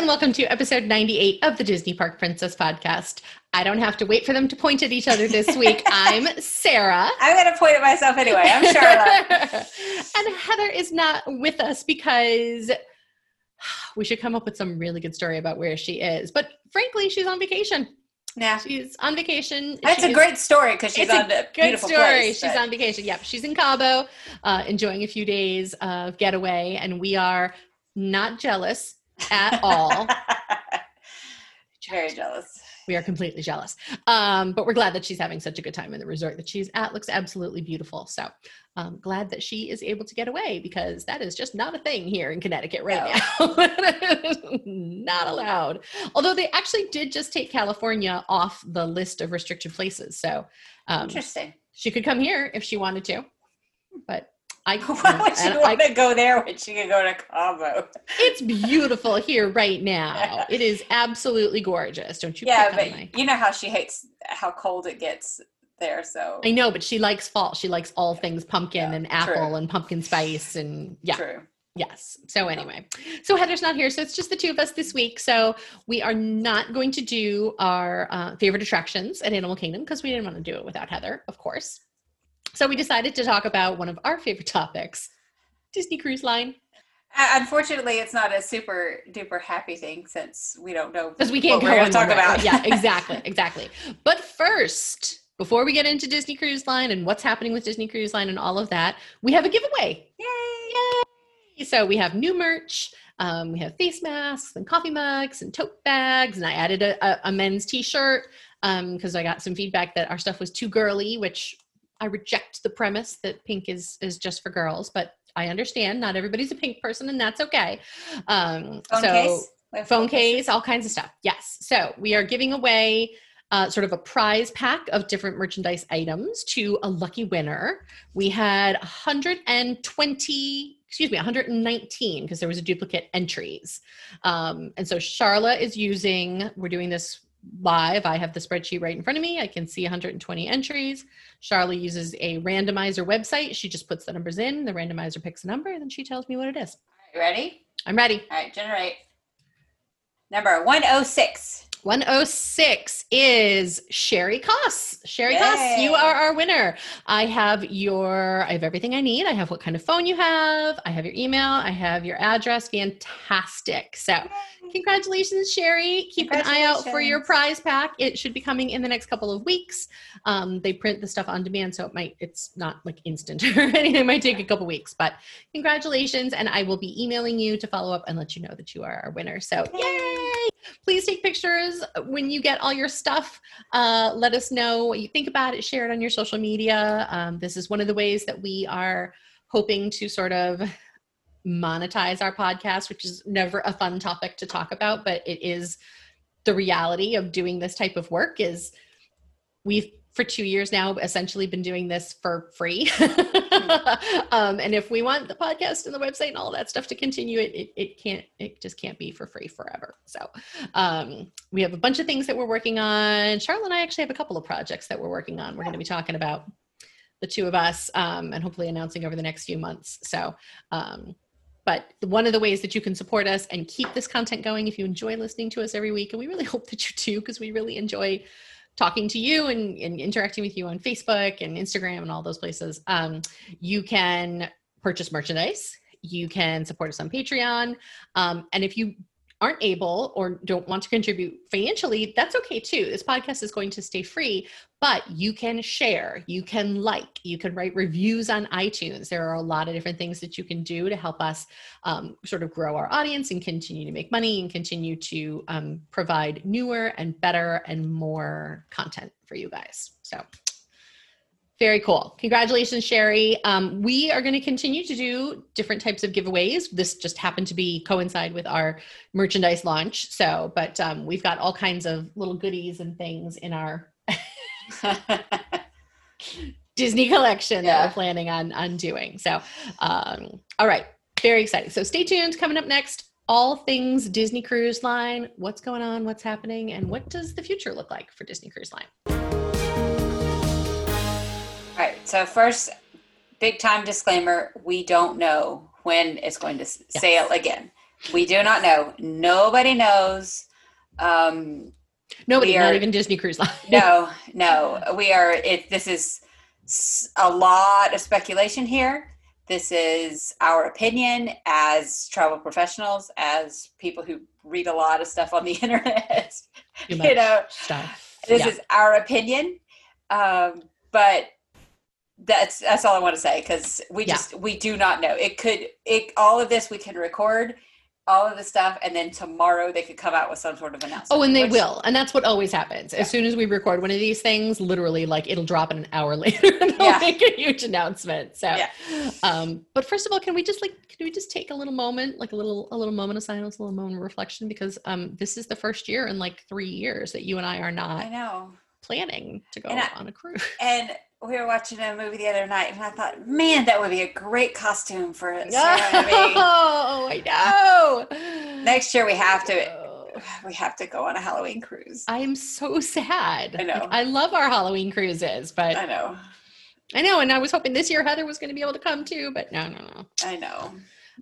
and welcome to episode 98 of the Disney Park Princess Podcast. I don't have to wait for them to point at each other this week. I'm Sarah. I'm going to point at myself anyway. I'm Sharla. And Heather is not with us because we should come up with some really good story about where she is. But frankly, she's on vacation. Yeah. She's on vacation. That's a great story because she's on a beautiful place. She's on vacation. Yep. She's in Cabo, enjoying a few days of getaway. And we are not jealous at all. Very jealous. We are completely jealous. But we're glad that she's having such a good time in the resort that she's at. Looks absolutely beautiful. So glad that she is able to get away because that is just not a thing here in Connecticut right now. Not allowed. Although they actually did just take California off the list of restricted places. So interesting. She could come here if she wanted to, but why would she want to go there when she can go to Cabo? It's beautiful here right now. Yeah. It is absolutely gorgeous, don't you? Yeah, but you know how she hates how cold it gets there, so. I know, but she likes fall. She likes all things pumpkin and apple and pumpkin spice and True. Yes. So anyway, so Heather's not here. So it's just the two of us this week. So we are not going to do our favorite attractions at Animal Kingdom because we didn't want to do it without Heather, of course. So we decided to talk about one of our favorite topics, Disney Cruise Line. Unfortunately, it's not a super duper happy thing since we don't know what we're going to talk about. Yeah, exactly. But first, before we get into Disney Cruise Line and what's happening with Disney Cruise Line and all of that, we have a giveaway. Yay! So we have new merch. We have face masks and coffee mugs and tote bags. And I added a men's t-shirt because I got some feedback that our stuff was too girly, which I reject the premise that pink is just for girls, but I understand not everybody's a pink person and that's okay. Phone case, all kinds of stuff. Yes. So we are giving away sort of a prize pack of different merchandise items to a lucky winner. We had 119 because there was a duplicate entries. And so Sharla is we're doing this live. I have the spreadsheet right in front of me. I can see 120 entries. Sharla uses a randomizer website. She just puts the numbers in. The randomizer picks a number, and then she tells me what it is. All right, ready? I'm ready. All right, generate. Number 106. 106 is Sherry Koss. Sherry Koss, you are our winner. I have everything I need. I have what kind of phone you have. I have your email. I have your address. Fantastic. So congratulations, Sherry. Keep an eye out for your prize pack. It should be coming in the next couple of weeks. They print the stuff on demand, so it's not like instant or anything. It might take a couple weeks, but congratulations. And I will be emailing you to follow up and let you know that you are our winner. So yay! Please take pictures when you get all your stuff. Let us know what you think about it. Share it on your social media. This is one of the ways that we are hoping to sort of monetize our podcast, which is never a fun topic to talk about, but it is the reality of doing this type of work. Is we've for 2 years now essentially been doing this for free. And if we want the podcast and the website and all that stuff to continue, it just can't be for free forever. So we have a bunch of things that we're working on. Charlotte and I actually have a couple of projects that we're working on. We're going to be talking about the two of us and hopefully announcing over the next few months. So but one of the ways that you can support us and keep this content going, if you enjoy listening to us every week, and we really hope that you do, because we really enjoy talking to you and interacting with you on Facebook and Instagram and all those places. You can purchase merchandise. You can support us on Patreon. And if you aren't able or don't want to contribute financially, that's okay too. This podcast is going to stay free, but you can share, you can like, you can write reviews on iTunes. There are a lot of different things that you can do to help us sort of grow our audience and continue to make money and continue to provide newer and better and more content for you guys. So very cool. Congratulations, Sherry. We are going to continue to do different types of giveaways. This just happened to coincide with our merchandise launch. So, but we've got all kinds of little goodies and things in our Disney collection that we're planning on doing. So, all right. Very exciting. So stay tuned. Coming up next, all things Disney Cruise Line. What's going on? What's happening? And what does the future look like for Disney Cruise Line? All right, so first, big time disclaimer, we don't know when it's going to sail again. We do not know. Nobody knows. Nobody, not even Disney Cruise Line. No. This is a lot of speculation here. This is our opinion as travel professionals, as people who read a lot of stuff on the internet. This is our opinion. But that's all I want to say, because we do not know. All of this we can record, all of the stuff, and then tomorrow they could come out with some sort of announcement. Oh, and they will. And that's what always happens. Yeah. As soon as we record one of these things, literally it'll drop in an hour later and they'll make a huge announcement. So, but first of all, can we just take a little moment, a little moment of silence, a little moment of reflection, because this is the first year in 3 years that you and I are not planning to go on a cruise. And we were watching a movie the other night, and I thought, man, that would be a great costume for Sara and me. Oh, I know. Next year we have to go on a Halloween cruise. I am so sad. I know. I love our Halloween cruises, but I know, and I was hoping this year Heather was going to be able to come too, but no. I know.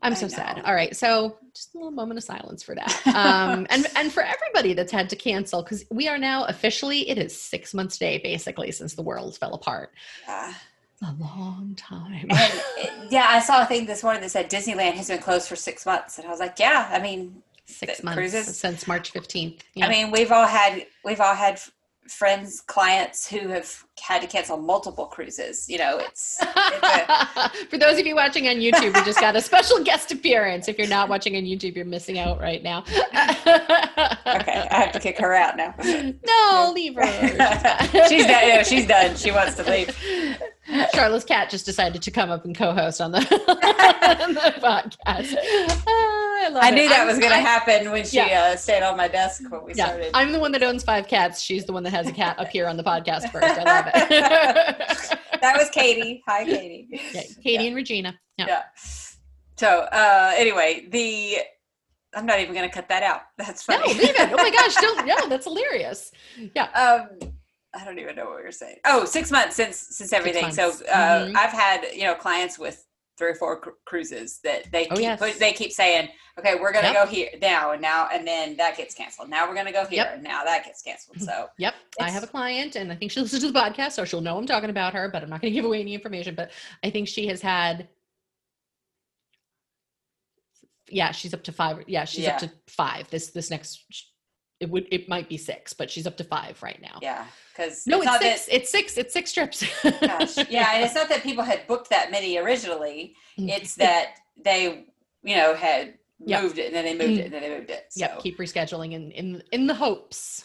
I'm so sad. All right. So just a little moment of silence for that. And for everybody that's had to cancel, because we are now officially, it is 6 months today, basically, since the world fell apart. Yeah. A long time. I saw a thing this morning that said Disneyland has been closed for 6 months. And I was like, 6 months cruises, since March 15th. Yeah. I mean, we've all had friends, clients who have had to cancel multiple cruises. For those of you watching on YouTube, we just got a special guest appearance. If you're not watching on YouTube, you're missing out right now. Okay, I have to kick her out now. No, leave her. She's done. Yeah, she's done. She wants to leave. Sharla's cat just decided to come up and co-host on the, on the podcast. I knew that was going to happen when she stayed on my desk when we started. I'm the one that owns 5 cats. She's the one that has a cat appear on the podcast first. I love it. That was Katie. Hi, Katie. Yeah, Katie and Regina. Yeah. So anyway, I'm not even going to cut that out. That's funny. No, leave it. Oh my gosh. That's hilarious. Yeah. I don't even know what we were saying. Oh, 6 months since everything. So I've had, clients with 3 or 4 cruises that they keep saying, okay, we're going to go here now, and then that gets canceled. Now we're going to go here and now that gets canceled. So I have a client, and I think she listens to the podcast, so she'll know I'm talking about her, but I'm not going to give away any information, but I think she has had, she's up to 5. Yeah. She's up to 5. This next, it might be 6, but she's up to 5 right now. Yeah. It's 6 trips. Gosh. Yeah. And it's not that people had booked that many originally. It's that they, had moved it and then they moved it and then they moved it. So. Yeah. Keep rescheduling in the hopes.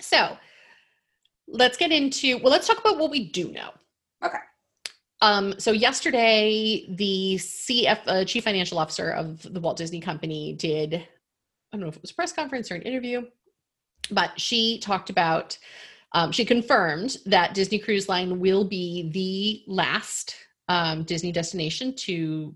So let's get into, let's talk about what we do know. Okay. So yesterday the Chief Financial Officer of the Walt Disney Company did, I don't know if it was a press conference or an interview, but she talked about, she confirmed that Disney Cruise Line will be the last Disney destination to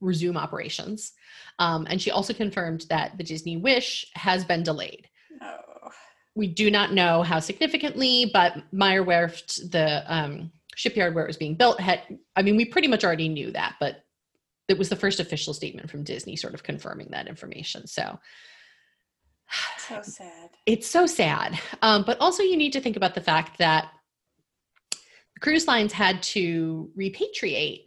resume operations. And she also confirmed that the Disney Wish has been delayed. Oh. We do not know how significantly, but Meyer Werft, the shipyard where it was being built, we pretty much already knew that, but it was the first official statement from Disney sort of confirming that information. So sad. It's so sad. But also you need to think about the fact that cruise lines had to repatriate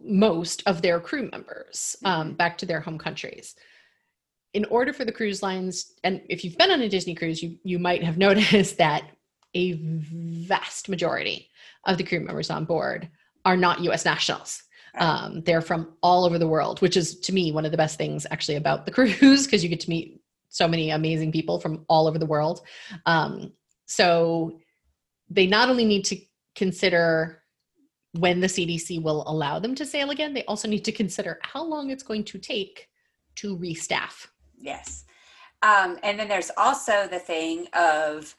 most of their crew members back to their home countries. In order for the cruise lines, and if you've been on a Disney cruise, you might have noticed that a vast majority of the crew members on board are not U.S. nationals. They're from all over the world, which is, to me, one of the best things actually about the cruise, because you get to meet so many amazing people from all over the world. So they not only need to consider when the CDC will allow them to sail again, they also need to consider how long it's going to take to restaff. Yes. And then there's also the thing of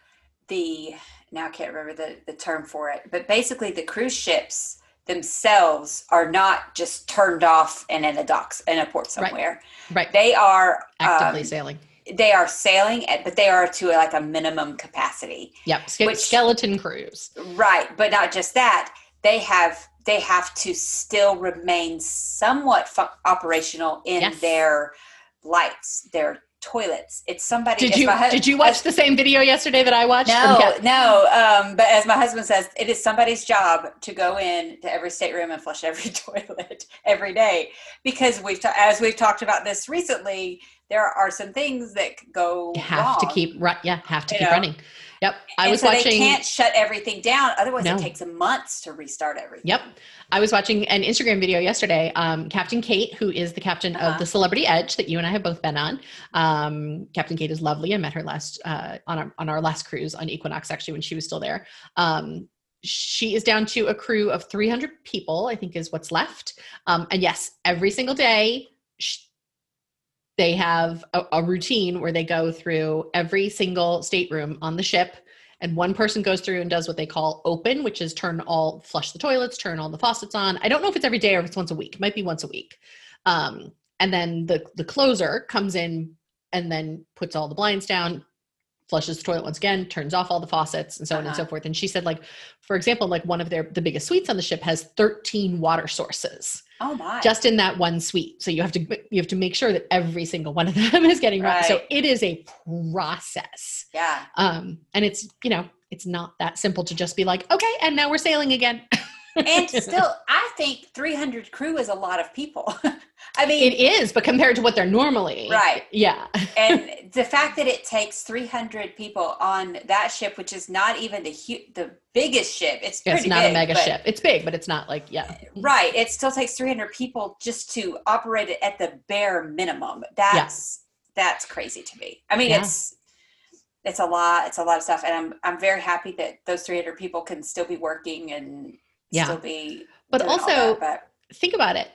now I can't remember the term for it, but basically the cruise ships themselves are not just turned off and in the docks in a port somewhere. Right. They are actively sailing. They are sailing, but they are to a minimum capacity. Yep. Skeleton crews. Right. But not just that. They have they have to still remain somewhat operational in their lights, their toilets. It's somebody. Did you watch the same video yesterday that I watched? No. But as my husband says, it is somebody's job to go in to every stateroom and flush every toilet every day, because as we've talked about this recently, there are some things that go have to keep running. Yep. They can't shut everything down. Otherwise it takes months to restart everything. Yep. I was watching an Instagram video yesterday. Captain Kate, who is the captain of the Celebrity Edge that you and I have both been on. Captain Kate is lovely. I met her last, on our last cruise on Equinox, actually, when she was still there. She is down to a crew of 300 people, I think is what's left. And yes, every single day they have a routine where they go through every single stateroom on the ship, and one person goes through and does what they call open, which is flush the toilets, turn all the faucets on. I don't know if it's every day or if it's once a week. It might be once a week. And then the closer comes in and then puts all the blinds down, flushes the toilet once again, turns off all the faucets, and so on and so forth. And she said, for example, one of the biggest suites on the ship has 13 water sources. Oh my. Just in that one suite. So you have to make sure that every single one of them is getting right. So it is a process. Yeah. And it's, it's not that simple to just be like, okay, and now we're sailing again. And still, I think 300 crew is a lot of people. I mean, it is, but compared to what they're normally. Right. Yeah. And the fact that it takes 300 people on that ship, which is not even the biggest ship. It's pretty big. It's not a mega ship. It's big, but it's not Right. It still takes 300 people just to operate it at the bare minimum. That's crazy to me. I mean, it's a lot. It's a lot of stuff. And I'm very happy that those 300 people can still be working and still be. But also think about it.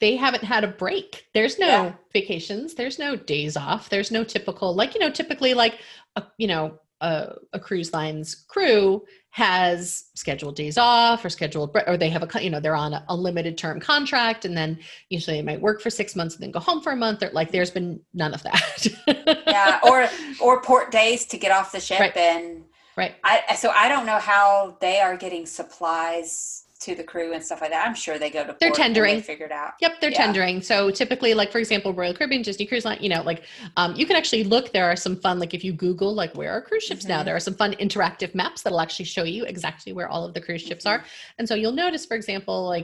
They haven't had a break. There's no vacations. There's no days off. There's no typical, a cruise line's crew has scheduled days off or or they have they're on a limited term contract, and then usually they might work for 6 months and then go home for a month. There's been none of that. Or port days to get off the ship. Right. And so I don't know how they are getting supplies to the crew and stuff like that. I'm sure they go to port. They're tendering. They figured out. Yep, they're tendering. So typically, for example, Royal Caribbean, Disney Cruise Line, you can actually look. There are some fun, if you Google, where are cruise ships now? There are some fun interactive maps that'll actually show you exactly where all of the cruise ships are. And so you'll notice, for example,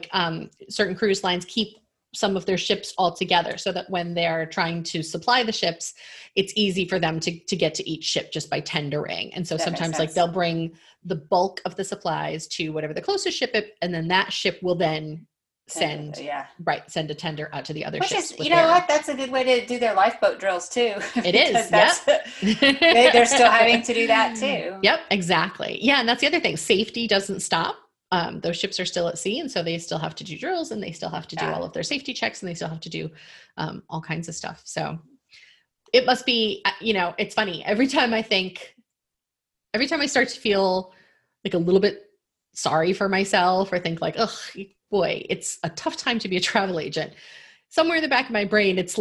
certain cruise lines keep some of their ships all together so that when they're trying to supply the ships, it's easy for them to get to each ship just by tendering. And so sometimes they'll bring the bulk of the supplies to whatever the closest ship is, and then that ship will then send a tender out to the other ships. That's a good way to do their lifeboat drills too. It is. Yep. They're still having to do that too. Yep, exactly. Yeah. And that's the other thing. Safety doesn't stop. Those ships are still at sea, and so they still have to do drills, and they still have to do all of their safety checks, and they still have to do all kinds of stuff. So it must be, it's funny. Every time I start to feel a little bit sorry for myself or think oh boy, it's a tough time to be a travel agent, somewhere in the back of my brain, it's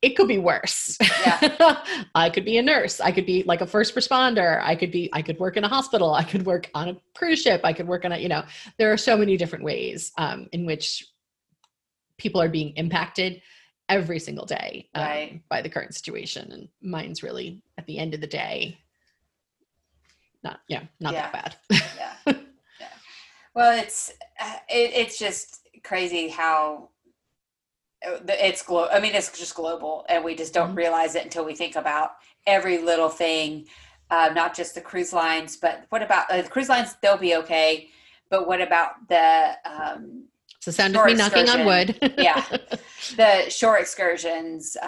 it could be worse. Yeah. I could be a nurse. I could be a first responder. I could work in a hospital. I could work on a cruise ship. I could work on there are so many different ways in which people are being impacted every single day by the current situation. And mine's really, at the end of the day, not that bad. Yeah. Well, it's just crazy how it's global. I mean, it's just global, and we just don't realize it until we think about every little thing, not just the cruise lines, but what about the cruise lines? They'll be okay. But what about the, it's the sound of me knocking on wood. Yeah. The shore excursions,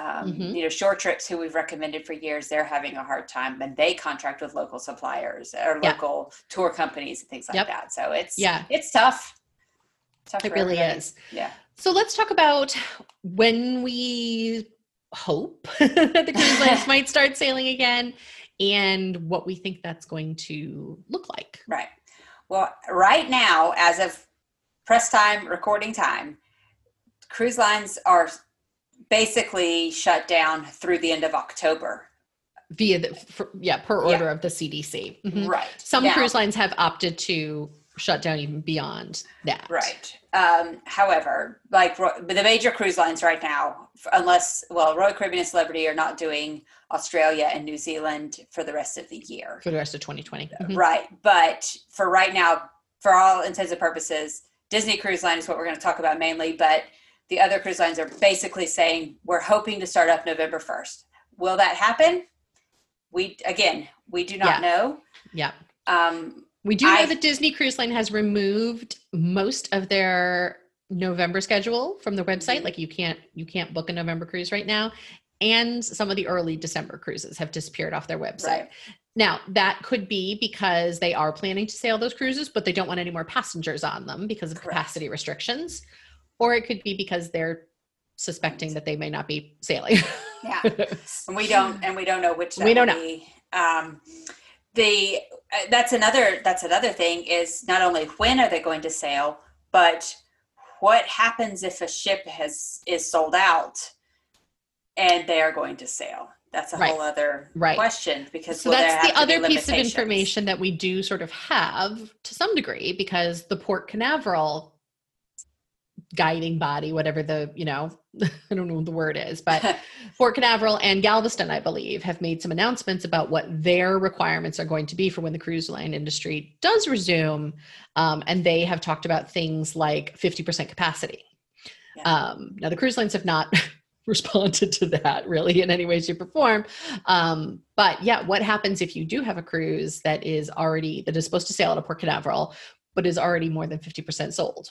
shore trips, who we've recommended for years, they're having a hard time, and they contract with local suppliers or local tour companies and things like that. So it's tough. Tough. It really is. Yeah. So let's talk about when we hope that the cruise lines might start sailing again and what we think that's going to look like. Right. Well, right now, as of press time, recording time, cruise lines are basically shut down through the end of October. Per order of the CDC. Right. Some cruise lines have opted to shut down even beyond that. Right. However, like the major cruise lines right now, unless, well, Royal Caribbean and Celebrity are not doing Australia and New Zealand for the rest of the year. For the rest of 2020. Mm-hmm. Right. But for right now, for all intents and purposes, Disney Cruise Line is what we're going to talk about mainly, but the other cruise lines are basically saying, we're hoping to start up November 1st. Will that happen? We do not know. Yeah. We do know that Disney Cruise Line has removed most of their November schedule from the website. Mm-hmm. Like you can't book a November cruise right now. And some of the early December cruises have disappeared off their website. Right. Now, that could be because they are planning to sail those cruises, but they don't want any more passengers on them because of capacity restrictions. Or it could be because they're suspecting that they may not be sailing. Yeah. And we don't know which that will be. That's another thing is not only when are they going to sail, but what happens if a ship is sold out and they are going to sail? That's a whole other question, because so that's the other piece of information that we do sort of have to some degree, because the Port Canaveral guiding body, whatever the, I don't know what the word is, but Port Canaveral and Galveston, I believe, have made some announcements about what their requirements are going to be for when the cruise line industry does resume. And they have talked about things like 50% capacity. Yeah. Now the cruise lines have not responded to that really in any way, shape, or form. But yeah, what happens if you do have a cruise that is supposed to sail out of Port Canaveral, but is already more than 50% sold?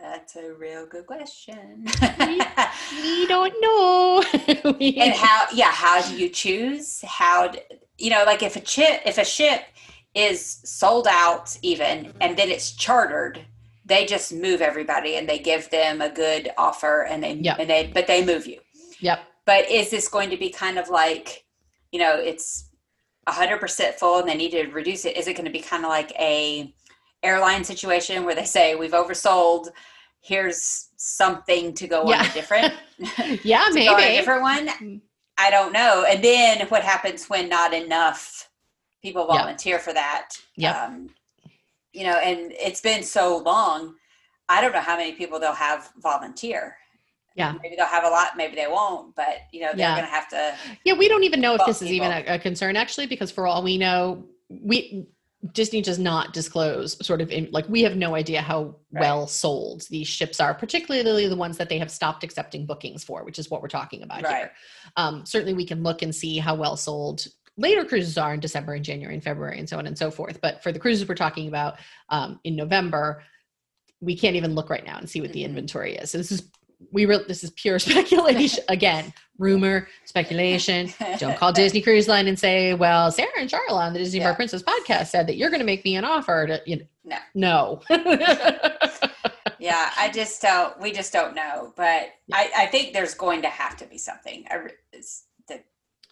That's a real good question. We don't know. And how do you choose? Like if a ship is sold out even, and then it's chartered, they just move everybody and they give them a good offer but they move you. Yep. But is this going to be kind of like, it's 100% full and they need to reduce it? Is it going to be kind of like a airline situation where they say we've oversold, here's something to go on a different go on a different one? I don't know. And then what happens when not enough people volunteer for that? Yeah. And it's been so long, I don't know how many people they'll have volunteer. Yeah. Maybe they'll have a lot, maybe they won't, but they're going to have to. Yeah. We don't even know if this is even a concern actually, because for all we know, Disney does not disclose we have no idea how well sold these ships are, particularly the ones that they have stopped accepting bookings for, which is what we're talking about here. Certainly we can look and see how well sold later cruises are in December and January and February and so on and so forth. But for the cruises we're talking about in November, we can't even look right now and see what the inventory is. So this is pure speculation. Again, rumor, speculation. Don't call Disney Cruise Line and say, well, Sarah and Sharla on the Disney Park Princess podcast said that you're going to make me an offer to, No. Yeah. We just don't know, but yeah. I think there's going to have to be something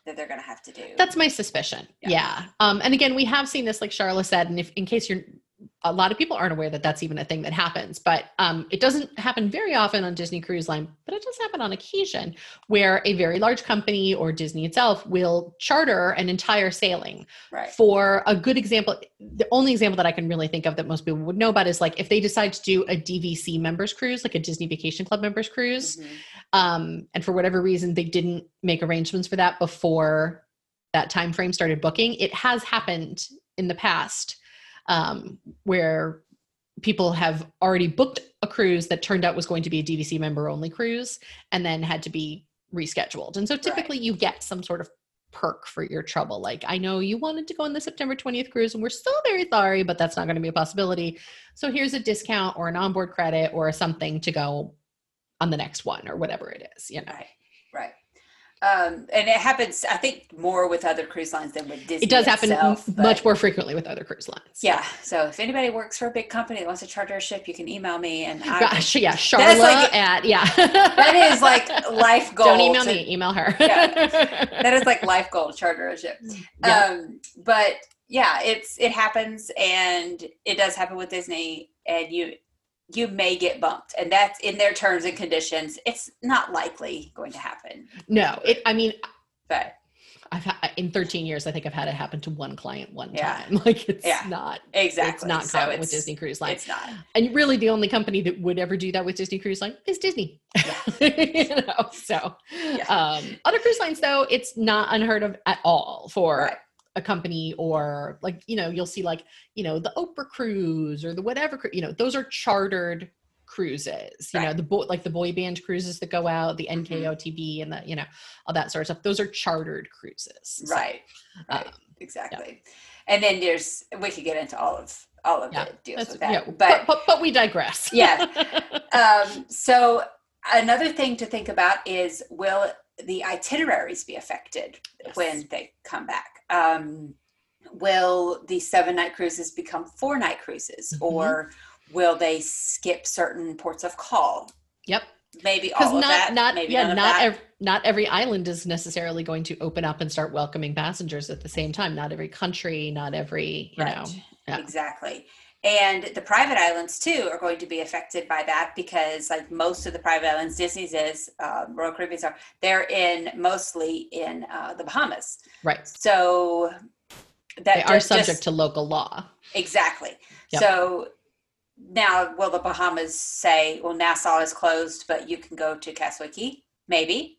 that they're going to have to do. That's my suspicion. Yeah. And again, we have seen this, like Sharla said, and a lot of people aren't aware that that's even a thing that happens, but it doesn't happen very often on Disney Cruise Line, but it does happen on occasion where a very large company or Disney itself will charter an entire sailing for a good example. The only example that I can really think of that most people would know about is like if they decide to do a DVC members cruise, like a Disney Vacation Club members cruise. Mm-hmm. And for whatever reason, they didn't make arrangements for that before that time frame started booking. It has happened in the past. Where people have already booked a cruise that turned out was going to be a DVC member only cruise and then had to be rescheduled. And so typically you get some sort of perk for your trouble. Like, I know you wanted to go on the September 20th cruise and we're still very sorry, but that's not going to be a possibility. So here's a discount or an onboard credit or something to go on the next one or whatever it is, Right. And it happens, I think, more with other cruise lines than with Disney. It does happen much more frequently with other cruise lines. Yeah. So if anybody works for a big company that wants to charter a ship, you can email me. And Sharla that is like life goal. Don't email me, email her. That is like life goal, charter a ship. Yeah. But yeah, it happens, and it does happen with Disney, and you may get bumped, and that's in their terms and conditions. It's not likely going to happen. No, I mean, but in 13 years, I think I've had it happen to one client one time. Like it's not, exactly. It's not common with Disney Cruise Line. It's not. And really the only company that would ever do that with Disney Cruise Line is Disney. Yeah. You know, so other cruise lines though, it's not unheard of at all for a company or like, you know, you'll see like, you know, the Oprah cruise or the whatever, you know, those are chartered cruises, you know, the boy band cruises that go out, the NKOTB and the, you know, all that sort of stuff. Those are chartered cruises. Right. So, exactly. Yeah. And then we could get into all of the deals with that, but we digress. So another thing to think about is, will the itineraries be affected when they come back? Will the 7-night cruises become 4-night cruises or will they skip certain ports of call? Yep. Maybe all of that. Not every island is necessarily going to open up and start welcoming passengers at the same time. Not every country, not every, you know. Yeah. Exactly. And the private islands too are going to be affected by that because like most of the private islands, Disney's is, Royal Caribbean's are, they're mostly in the Bahamas. Right. So that they are subject to local law. Exactly. Yep. So now, will the Bahamas say, well, Nassau is closed, but you can go to Castaway Cay? Maybe.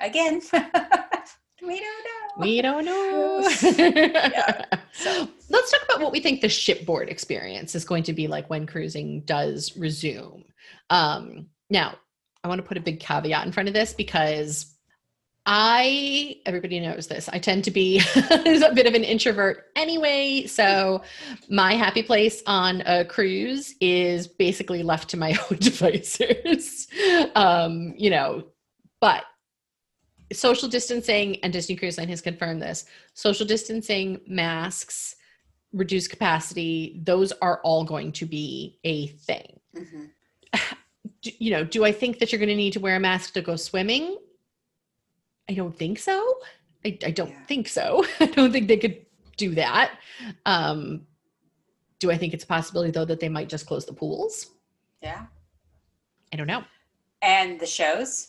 Again, we don't know. So let's talk about what we think the shipboard experience is going to be like when cruising does resume. Now, I want to put a big caveat in front of this because everybody knows this. I tend to be a bit of an introvert anyway. So my happy place on a cruise is basically left to my own devices, you know, but social distancing, and Disney Cruise Line has confirmed this, social distancing, masks, reduced capacity, those are all going to be a thing. Mm-hmm. You know, do I think that you're going to need to wear a mask to go swimming? I don't think so. I don't think so. I don't think they could do that. Do I think it's a possibility though that they might just close the pools? Yeah. I don't know. And the shows?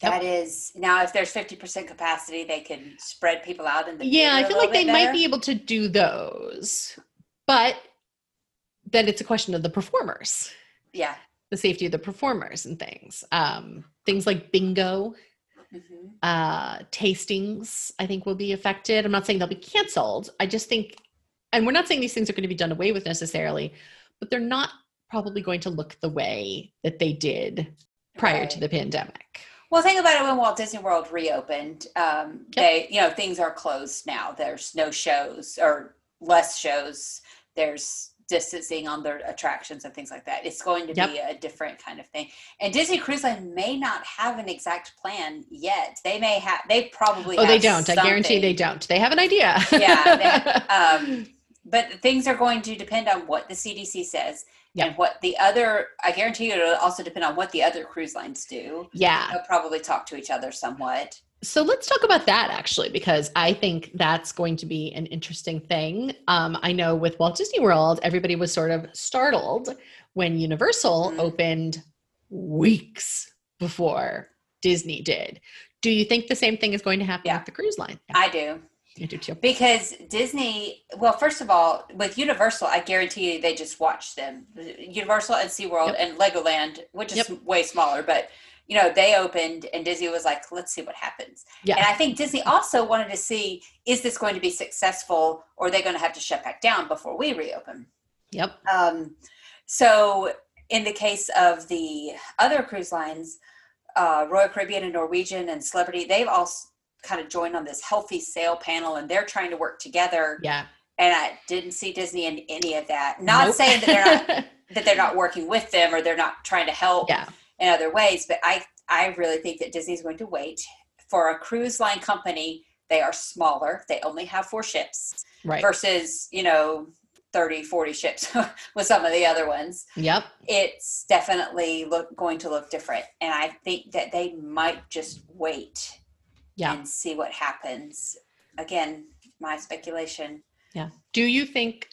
That is, now if there's 50% capacity, they can spread people out in the I feel like they might be able to do those. But then it's a question of the performers. Yeah. The safety of the performers and things. Things like bingo. Mm-hmm. Tastings, I think, will be affected. I'm not saying they'll be canceled. I just think, and we're not saying these things are going to be done away with necessarily, but they're not probably going to look the way that they did prior to the pandemic. Well, think about it when Walt Disney World reopened. They, you know, things are closed now. There's no shows or less shows. There's distancing on their attractions and things like that. It's going to be a different kind of thing. And Disney Cruise Line may not have an exact plan yet. They may have, they probably have. Oh, they don't. Something. I guarantee they don't. They have an idea. But things are going to depend on what the CDC says and what the other, I guarantee you it'll also depend on what the other cruise lines do. Yeah. They'll probably talk to each other somewhat. So let's talk about that actually, because I think that's going to be an interesting thing. I know with Walt Disney World, everybody was sort of startled when Universal opened weeks before Disney did. Do you think the same thing is going to happen with the cruise line? Yeah. I do. I do too. Because Disney, well, first of all, with Universal, I guarantee you they just watched them. Universal and SeaWorld and Legoland, which is way smaller, but you know, they opened and Disney was like, let's see what happens. Yeah. And I think Disney also wanted to see, is this going to be successful or are they going to have to shut back down before we reopen? Yep. So in the case of the other cruise lines, Royal Caribbean and Norwegian and Celebrity, they've all kind of joined on this healthy sail panel and they're trying to work together. Yeah. And I didn't see Disney in any of that. Not saying that they're not working with them or they're not trying to help. Yeah. In other ways, but I really think that Disney's going to wait. For a cruise line company, they are smaller. They only have 4 ships versus, you know, 30, 40 ships with some of the other ones. Yep. It's definitely going to look different. And I think that they might just wait and see what happens. Again, my speculation. Yeah. Do you think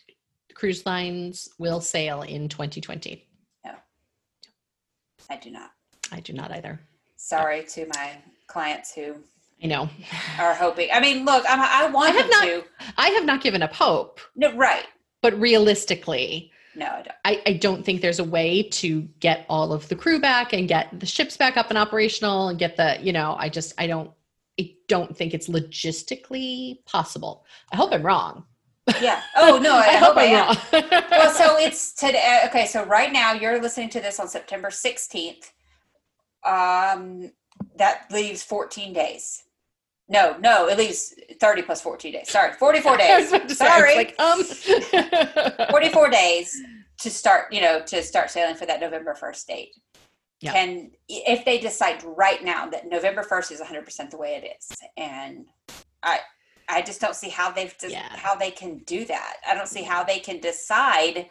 cruise lines will sail in 2020? I do not. I do not either. Sorry to my clients who I know. Are hoping. I mean, look, I have not. I have not given up hope. No, right. But realistically, no, I don't. I don't think there's a way to get all of the crew back and get the ships back up and operational and get the, you know, I don't think it's logistically possible. I hope I'm wrong. Yeah. Oh, no, I hope I am. Wrong. Well, so it's today. Okay. So right now you're listening to this on September 16th. That leaves 14 days. No, it leaves 30 plus 14 days. Sorry, 44 days. Sorry. Like, 44 days to start sailing for that November 1st date. Yep. And if they decide right now that November 1st is 100% the way it is, and I just don't see how they can do that. I don't see how they can decide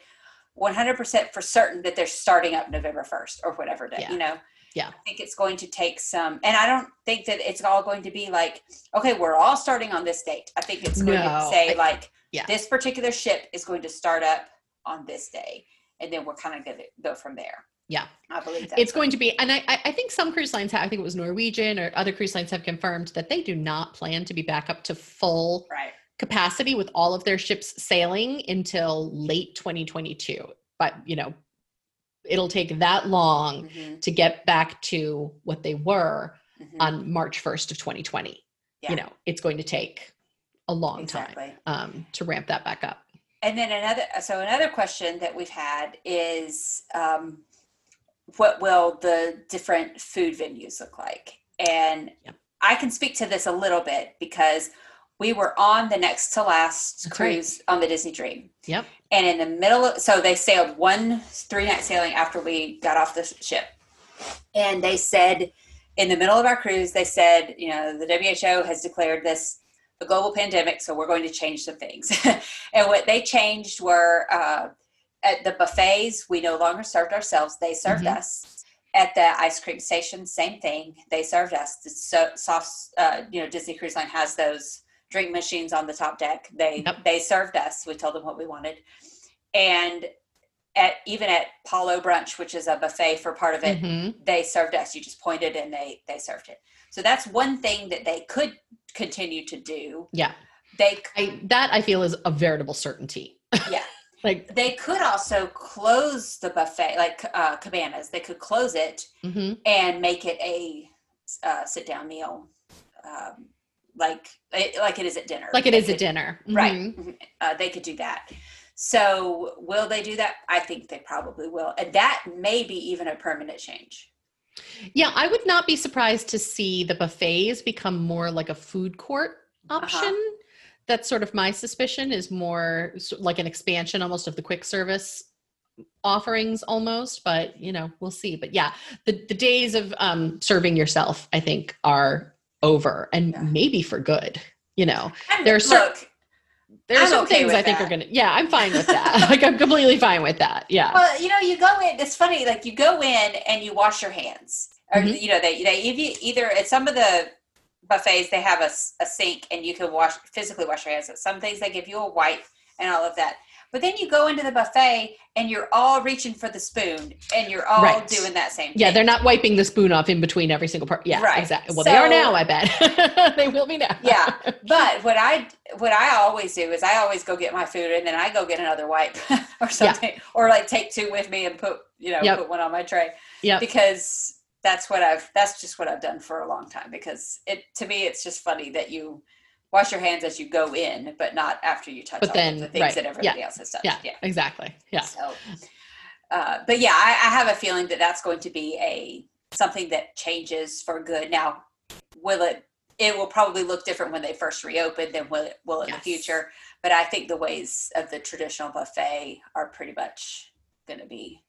100% for certain that they're starting up November 1st or whatever day, you know? Yeah. I think it's going to take some, and I don't think that it's all going to be like, okay, we're all starting on this date. I think it's going to say this particular ship is going to start up on this day. And then we're kind of going to go from there. Yeah. I believe that. It's going to be, and I think some cruise lines have, I think it was Norwegian or other cruise lines have confirmed that they do not plan to be back up to full capacity with all of their ships sailing until late 2022. But, you know, it'll take that long to get back to what they were on March 1st of 2020. Yeah. You know, it's going to take a long time to ramp that back up. And then another question that we've had is what will the different food venues look like? And I can speak to this a little bit because we were on the next to last cruise on the Disney Dream. Yep. And in the middle of, so they sailed 3-night sailing after we got off the ship. And they said, in the middle of our cruise, they said, you know, the WHO has declared this a global pandemic, so we're going to change some things. And what they changed were at the buffets, we no longer served ourselves. They served us. At the ice cream station, same thing. They served us. So Disney Cruise Line has those drink machines on the top deck. They served us. We told them what we wanted. And even at Palo brunch, which is a buffet for part of it, they served us. You just pointed and they served it. So that's one thing that they could continue to do. Yeah. That I feel is a veritable certainty. Yeah. Like they could also close the buffet, like Cabanas. They could close it and make it a sit down meal. Like it is at dinner. Right. Mm-hmm. They could do that. So will they do that? I think they probably will. And that may be even a permanent change. Yeah. I would not be surprised to see the buffets become more like a food court option. Uh-huh. That's sort of my suspicion, is more like an expansion almost of the quick service offerings almost, but you know, we'll see. But yeah, the days of serving yourself, I think, are over, and maybe for good. You know, there are some things I think are going to, I'm fine with that. Like I'm completely fine with that. Yeah. Well, you know, you go in, it's funny, like you go in and you wash your hands or, you know, they either at some of the buffets, they have a sink and you can physically wash your hands. At some things they give you a wipe and all of that. But then you go into the buffet and you're all reaching for the spoon and you're all doing that same thing. Yeah, they're not wiping the spoon off in between every single part. Yeah, exactly. Well, so, they are now, I bet. They will be now. Yeah, but what I always do is I always go get my food and then I go get another wipe or something. Yeah. Or like take two with me and put one on my tray. Yeah. Because that's just what I've done for a long time, because to me it's just funny that you wash your hands as you go in, but not after you touch all the things that everybody else has touched. Yeah, yeah. Exactly. Yeah. So, but yeah, I have a feeling that that's going to be something that changes for good. Now, it will probably look different when they first reopen than will it in the future. But I think the ways of the traditional buffet are pretty much going to be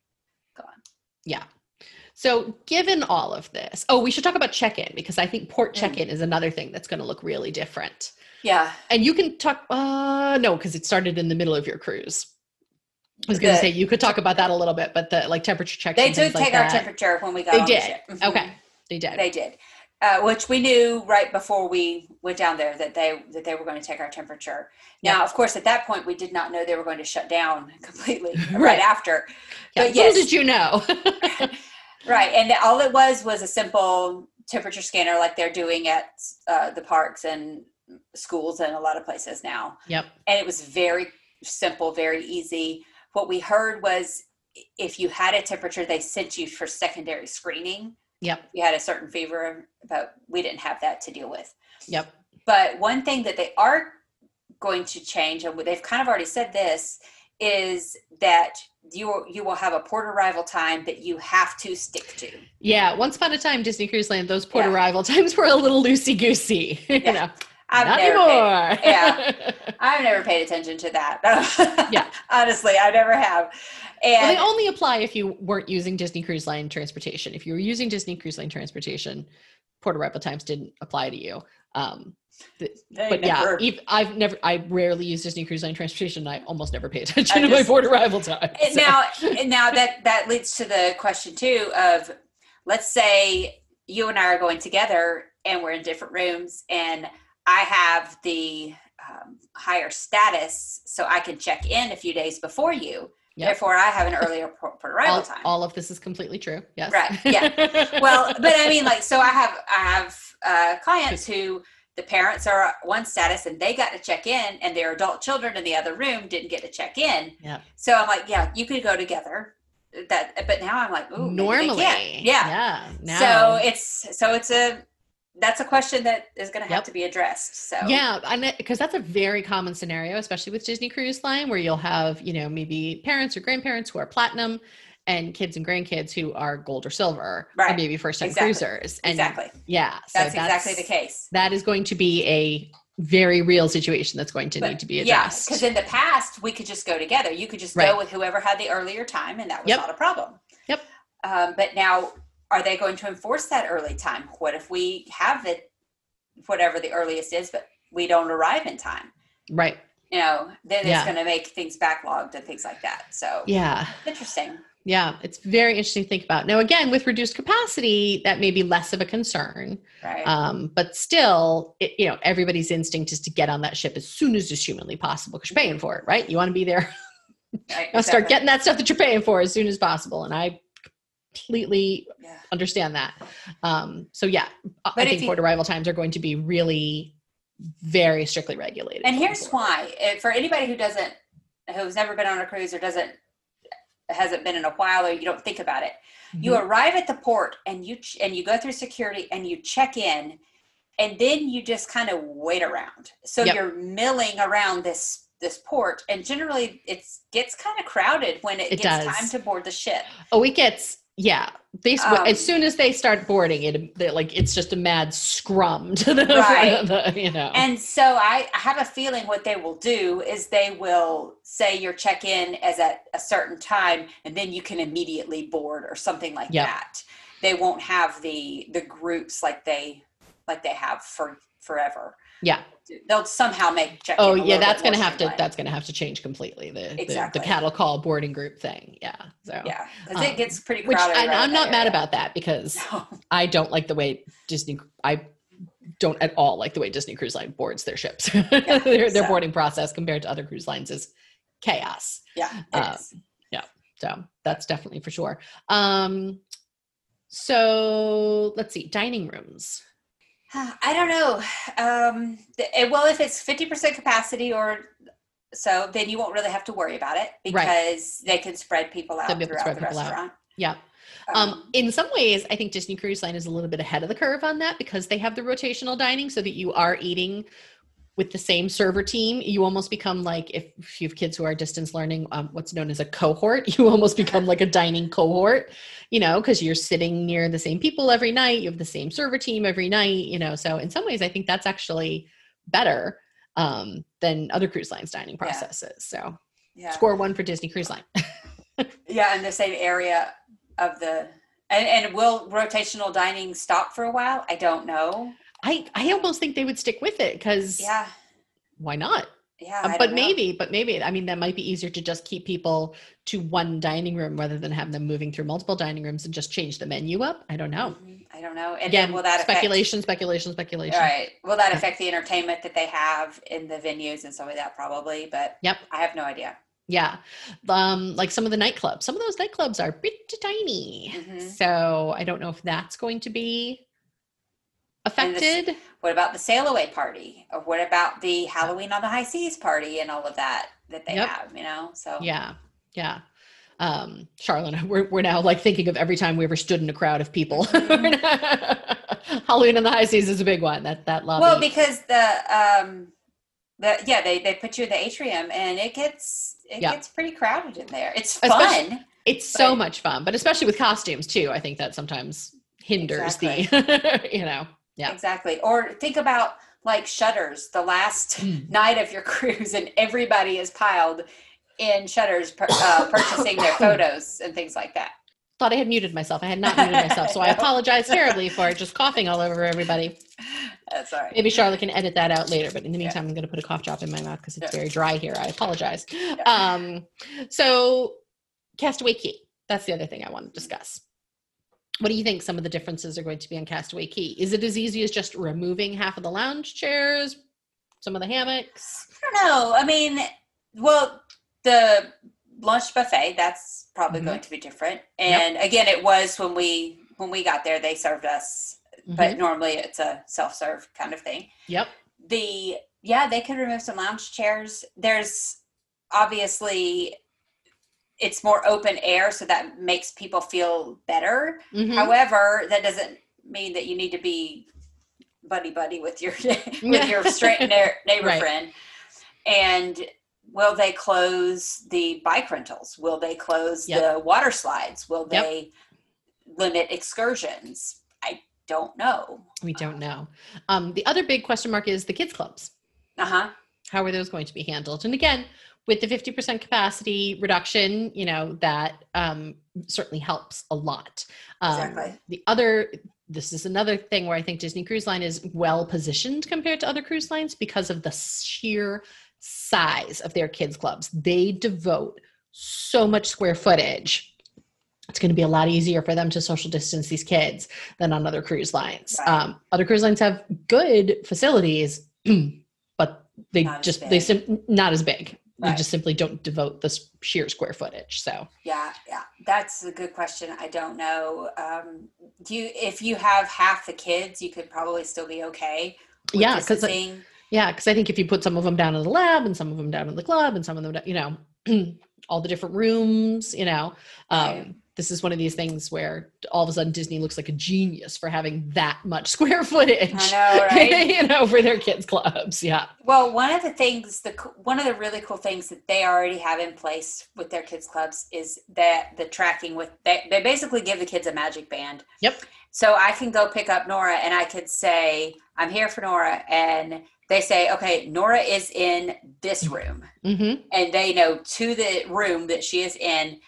gone. Yeah. So given all of this, we should talk about check-in, because I think port check-in is another thing that's going to look really different. Yeah. And you can talk, no, because it started in the middle of your cruise. I was going to say, you could talk about that a little bit, but the like temperature check-in. They did take our temperature when we got on the ship. Mm-hmm. Okay. They did. Which we knew right before we went down there that they were going to take our temperature. Now, of course, at that point, we did not know they were going to shut down completely right after. Yeah. But yes. Little did you know. Right. And all it was a simple temperature scanner like they're doing at the parks and schools and a lot of places now. Yep. And it was very simple, very easy. What we heard was if you had a temperature, they sent you for secondary screening. Yep. You had a certain fever, but we didn't have that to deal with. Yep. But one thing that they are going to change, and they've kind of already said this, is that you will have a port arrival time that you have to stick to. Yeah. Once upon a time, Disney Cruise Line, those port arrival times were a little loosey-goosey. Yeah. You know, I've never paid attention to that. Yeah. Honestly, I never have. And well, they only apply if you weren't using Disney Cruise Line transportation. If you were using Disney Cruise Line transportation, port arrival times didn't apply to you. I rarely use Disney Cruise Line transportation. I almost never pay attention to my port arrival time. So. Now that leads to the question too of, let's say you and I are going together and we're in different rooms and I have the higher status, so I can check in a few days before you. Yep. Therefore, I have an earlier port arrival time. All of this is completely true. Yes. Right. Yeah. Well, but I mean, like, so I have clients who the parents are one status and they got to check in, and their adult children in the other room didn't get to check in. Yeah. So I'm like, yeah, you could go together. But now I'm like, ooh, normally, yeah. Now. That's a question that is going to have to be addressed. So because that's a very common scenario, especially with Disney Cruise Line, where you'll have, you know, maybe parents or grandparents who are platinum and kids and grandkids who are gold or silver, right, or maybe first-time cruisers. And yeah, so that's exactly the case. That is going to be a very real situation that's going to need to be addressed. Yeah, because in the past we could just go together. You could just go with whoever had the earlier time, and that was not a problem. Yep. But now, are they going to enforce that early time? What if we have it, whatever the earliest is, but we don't arrive in time? Right. You know, then it's going to make things backlogged and things like that. So interesting. Yeah. It's very interesting to think about. Now, again, with reduced capacity, that may be less of a concern, right? But still, everybody's instinct is to get on that ship as soon as it's humanly possible, because you're paying for it, right? You want to be there. Right, exactly. Start getting that stuff that you're paying for as soon as possible. And I completely understand that. I think port arrival times are going to be really very strictly regulated. And here's why, for anybody who's never been on a cruise or hasn't been in a while, or you don't think about it, you arrive at the port and you go through security and you check in, and then you just kind of wait around. So you're milling around this port, and generally it gets kind of crowded when it gets time to board the ship. Oh, it gets, as soon as they start boarding it, like, it's just a mad scrum to the, right. And so I have a feeling what they will do is they will say your check-in is at a certain time, and then you can immediately board or something like that. They won't have the groups like they have for forever. Yeah. They'll somehow make check-in. Oh yeah. That's going to have to change completely. The cattle call boarding group thing. Yeah. So yeah. Cause it gets pretty crowded. And I'm not mad about that, because I don't like the way Disney Cruise Line boards their ships. Yeah, their boarding process compared to other cruise lines is chaos. Yeah. Yeah. So that's definitely for sure. So let's see, dining rooms. I don't know. If it's 50% capacity or so, then you won't really have to worry about it, because they can spread people out throughout the restaurant. Yeah. In some ways, I think Disney Cruise Line is a little bit ahead of the curve on that, because they have the rotational dining, so that you are eating with the same server team. You almost become like, if you have kids who are distance learning, what's known as a cohort, you almost become like a dining cohort, because you're sitting near the same people every night, you have the same server team every night, so in some ways I think that's actually better than other cruise lines dining processes. So score 1 for Disney Cruise Line. Yeah, in the same area of and will rotational dining stop for a while? I don't know. I almost think they would stick with it, because why not? Yeah, but maybe, I mean, that might be easier to just keep people to one dining room rather than have them moving through multiple dining rooms and just change the menu up. I don't know. And again, then will that speculation. All right. Will that affect the entertainment that they have in the venues and stuff like that? Probably, but I have no idea. Yeah. Like some of the nightclubs, some of those nightclubs are pretty tiny. Mm-hmm. So I don't know if that's going to be affected. This, what about the sail away party? Or what about the Halloween on the high seas party and all of that they have, you know? So yeah. Sharla, we're now like thinking of every time we ever stood in a crowd of people. Halloween on the high seas is a big one. That lobby. Well, because they put you in the atrium and it gets pretty crowded in there. It's fun. So much fun, but especially with costumes too. I think that sometimes hinders the, yeah, exactly. Or think about like Shutters, the last night of your cruise, and everybody is piled in Shutters purchasing their photos and things like that. Thought I had muted myself. I had not muted myself. So I apologize terribly for just coughing all over everybody. That's all right. Maybe Sharla can edit that out later, but in the meantime, I'm going to put a cough drop in my mouth because it's very dry here. I apologize. So Castaway Cay, that's the other thing I want to discuss. What do you think some of the differences are going to be on Castaway Cay? Is it as easy as just removing half of the lounge chairs, some of the hammocks? I don't know. I mean, well, the lunch buffet, that's probably going to be different. And again, it was when we got there, they served us, but normally it's a self-serve kind of thing. Yep. They could remove some lounge chairs. There's obviously it's more open air, so that makes people feel better. However, that doesn't mean that you need to be buddy with your neighbor friend. And will they close the bike rentals? Will they close the water slides? Will they limit excursions? I don't know. We don't know. The other big question mark is the kids clubs. How are those going to be handled? And again, with the 50% capacity reduction, that certainly helps a lot. Exactly. This is another thing where I think Disney Cruise Line is well positioned compared to other cruise lines because of the sheer size of their kids clubs. They devote so much square footage. It's going to be a lot easier for them to social distance these kids than on other cruise lines. Right. Other cruise lines have good facilities, but not as big. Right. They just simply don't devote the sheer square footage. So yeah, that's a good question. I don't know. If you have half the kids, you could probably still be okay with distancing. Because I think if you put some of them down in the lab and some of them down in the club and some of them, all the different rooms, this is one of these things where all of a sudden Disney looks like a genius for having that much square footage, I know, right? For their kids' clubs. Yeah. Well, one of the really cool things that they already have in place with their kids' clubs is that the tracking they basically give the kids a magic band. Yep. So I can go pick up Nora and I could say, I'm here for Nora, and they say, okay, Nora is in this room. And they know to the room that she is in,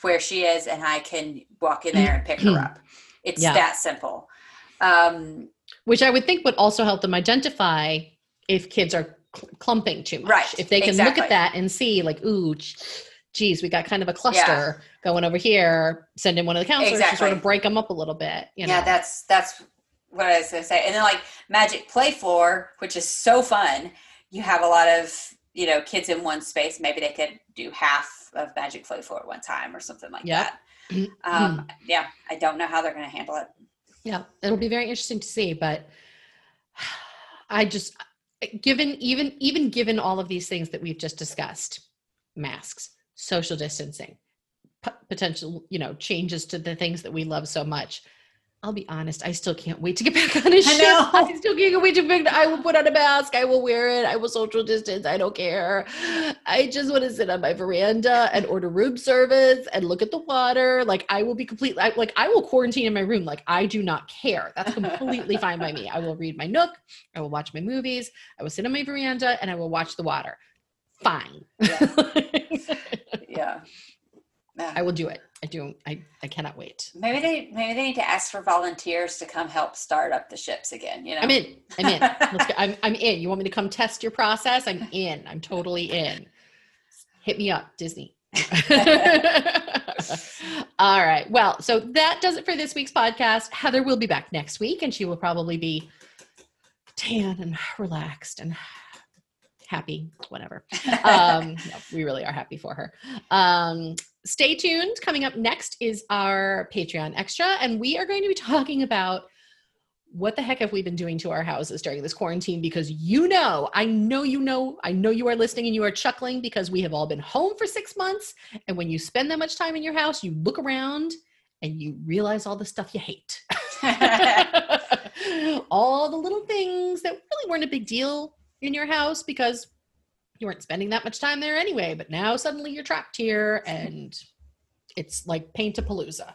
where she is, and I can walk in there and pick her up. It's that simple. Which I would think would also help them identify if kids are clumping too much. Right. If they can look at that and see like, ooh, geez, we got kind of a cluster going over here, send in one of the counselors to sort of break them up a little bit. That's what I was going to say. And then like Magic Play Floor, which is so fun. You have a lot of, kids in one space. Maybe they could do half of Magic Play Floor at one time or something like that. I don't know how they're going to handle it. Yeah. It'll be very interesting to see, but I just, given all of these things that we've just discussed, masks, social distancing, potential, changes to the things that we love so much, I'll be honest, I still can't wait to get back on a ship. I still can't wait to get back. I will put on a mask. I will wear it. I will social distance. I don't care. I just want to sit on my veranda and order room service and look at the water. Like I will be I will quarantine in my room. Like I do not care. That's completely fine by me. I will read my Nook. I will watch my movies. I will sit on my veranda and I will watch the water. Fine. Yeah. I will do it. I do. I cannot wait. Maybe they need to ask for volunteers to come help start up the ships again. I'm in. Let's go. I'm in. You want me to come test your process? I'm in. I'm totally in. Hit me up, Disney. All right. Well, so that does it for this week's podcast. Heather will be back next week and she will probably be tan and relaxed and happy, whatever. No, we really are happy for her. Stay tuned. Coming up next is our Patreon Extra, and we are going to be talking about what the heck have we been doing to our houses during this quarantine? Because I know you are listening and you are chuckling because we have all been home for 6 months. And when you spend that much time in your house, you look around and you realize all the stuff you hate. All the little things that really weren't a big deal in your house because you weren't spending that much time there anyway, but now suddenly you're trapped here and it's like Paint-a-Palooza.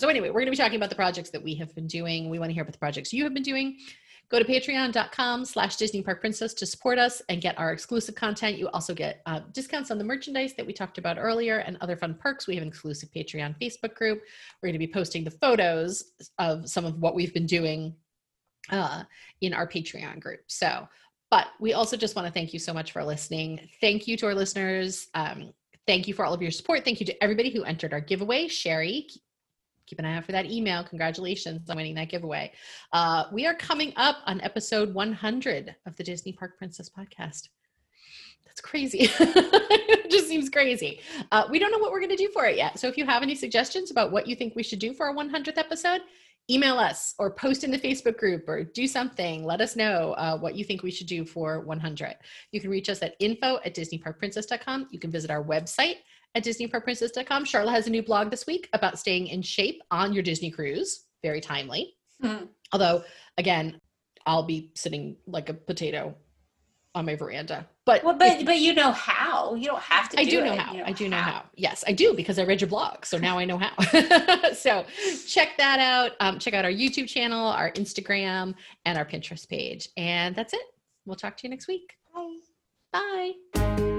So anyway, we're going to be talking about the projects that we have been doing. We want to hear about the projects you have been doing. Go to patreon.com/Disney Park Princess to support us and get our exclusive content. You also get discounts on the merchandise that we talked about earlier and other fun perks. We have an exclusive Patreon Facebook group. We're going to be posting the photos of some of what we've been doing in our Patreon group. But we also just want to thank you so much for listening. Thank you to our listeners. Thank you for all of your support. Thank you to everybody who entered our giveaway. Sherry, keep an eye out for that email. Congratulations on winning that giveaway. We are coming up on episode 100 of the Disney Park Princess podcast. That's crazy. It just seems crazy. We don't know what we're going to do for it yet. So if you have any suggestions about what you think we should do for our 100th episode, email us or post in the Facebook group or do something. Let us know what you think we should do for 100. You can reach us at info@DisneyParkPrincess.com. You can visit our website at DisneyParkPrincess.com. Sharla has a new blog this week about staying in shape on your Disney cruise. Very timely. Mm-hmm. Although, again, I'll be sitting like a potato on my veranda. But you know how. You don't have to do it. I do know how. Yes, I do, because I read your blog. So now I know how. So check that out. Check out our YouTube channel, our Instagram, and our Pinterest page. And that's it. We'll talk to you next week. Bye. Bye.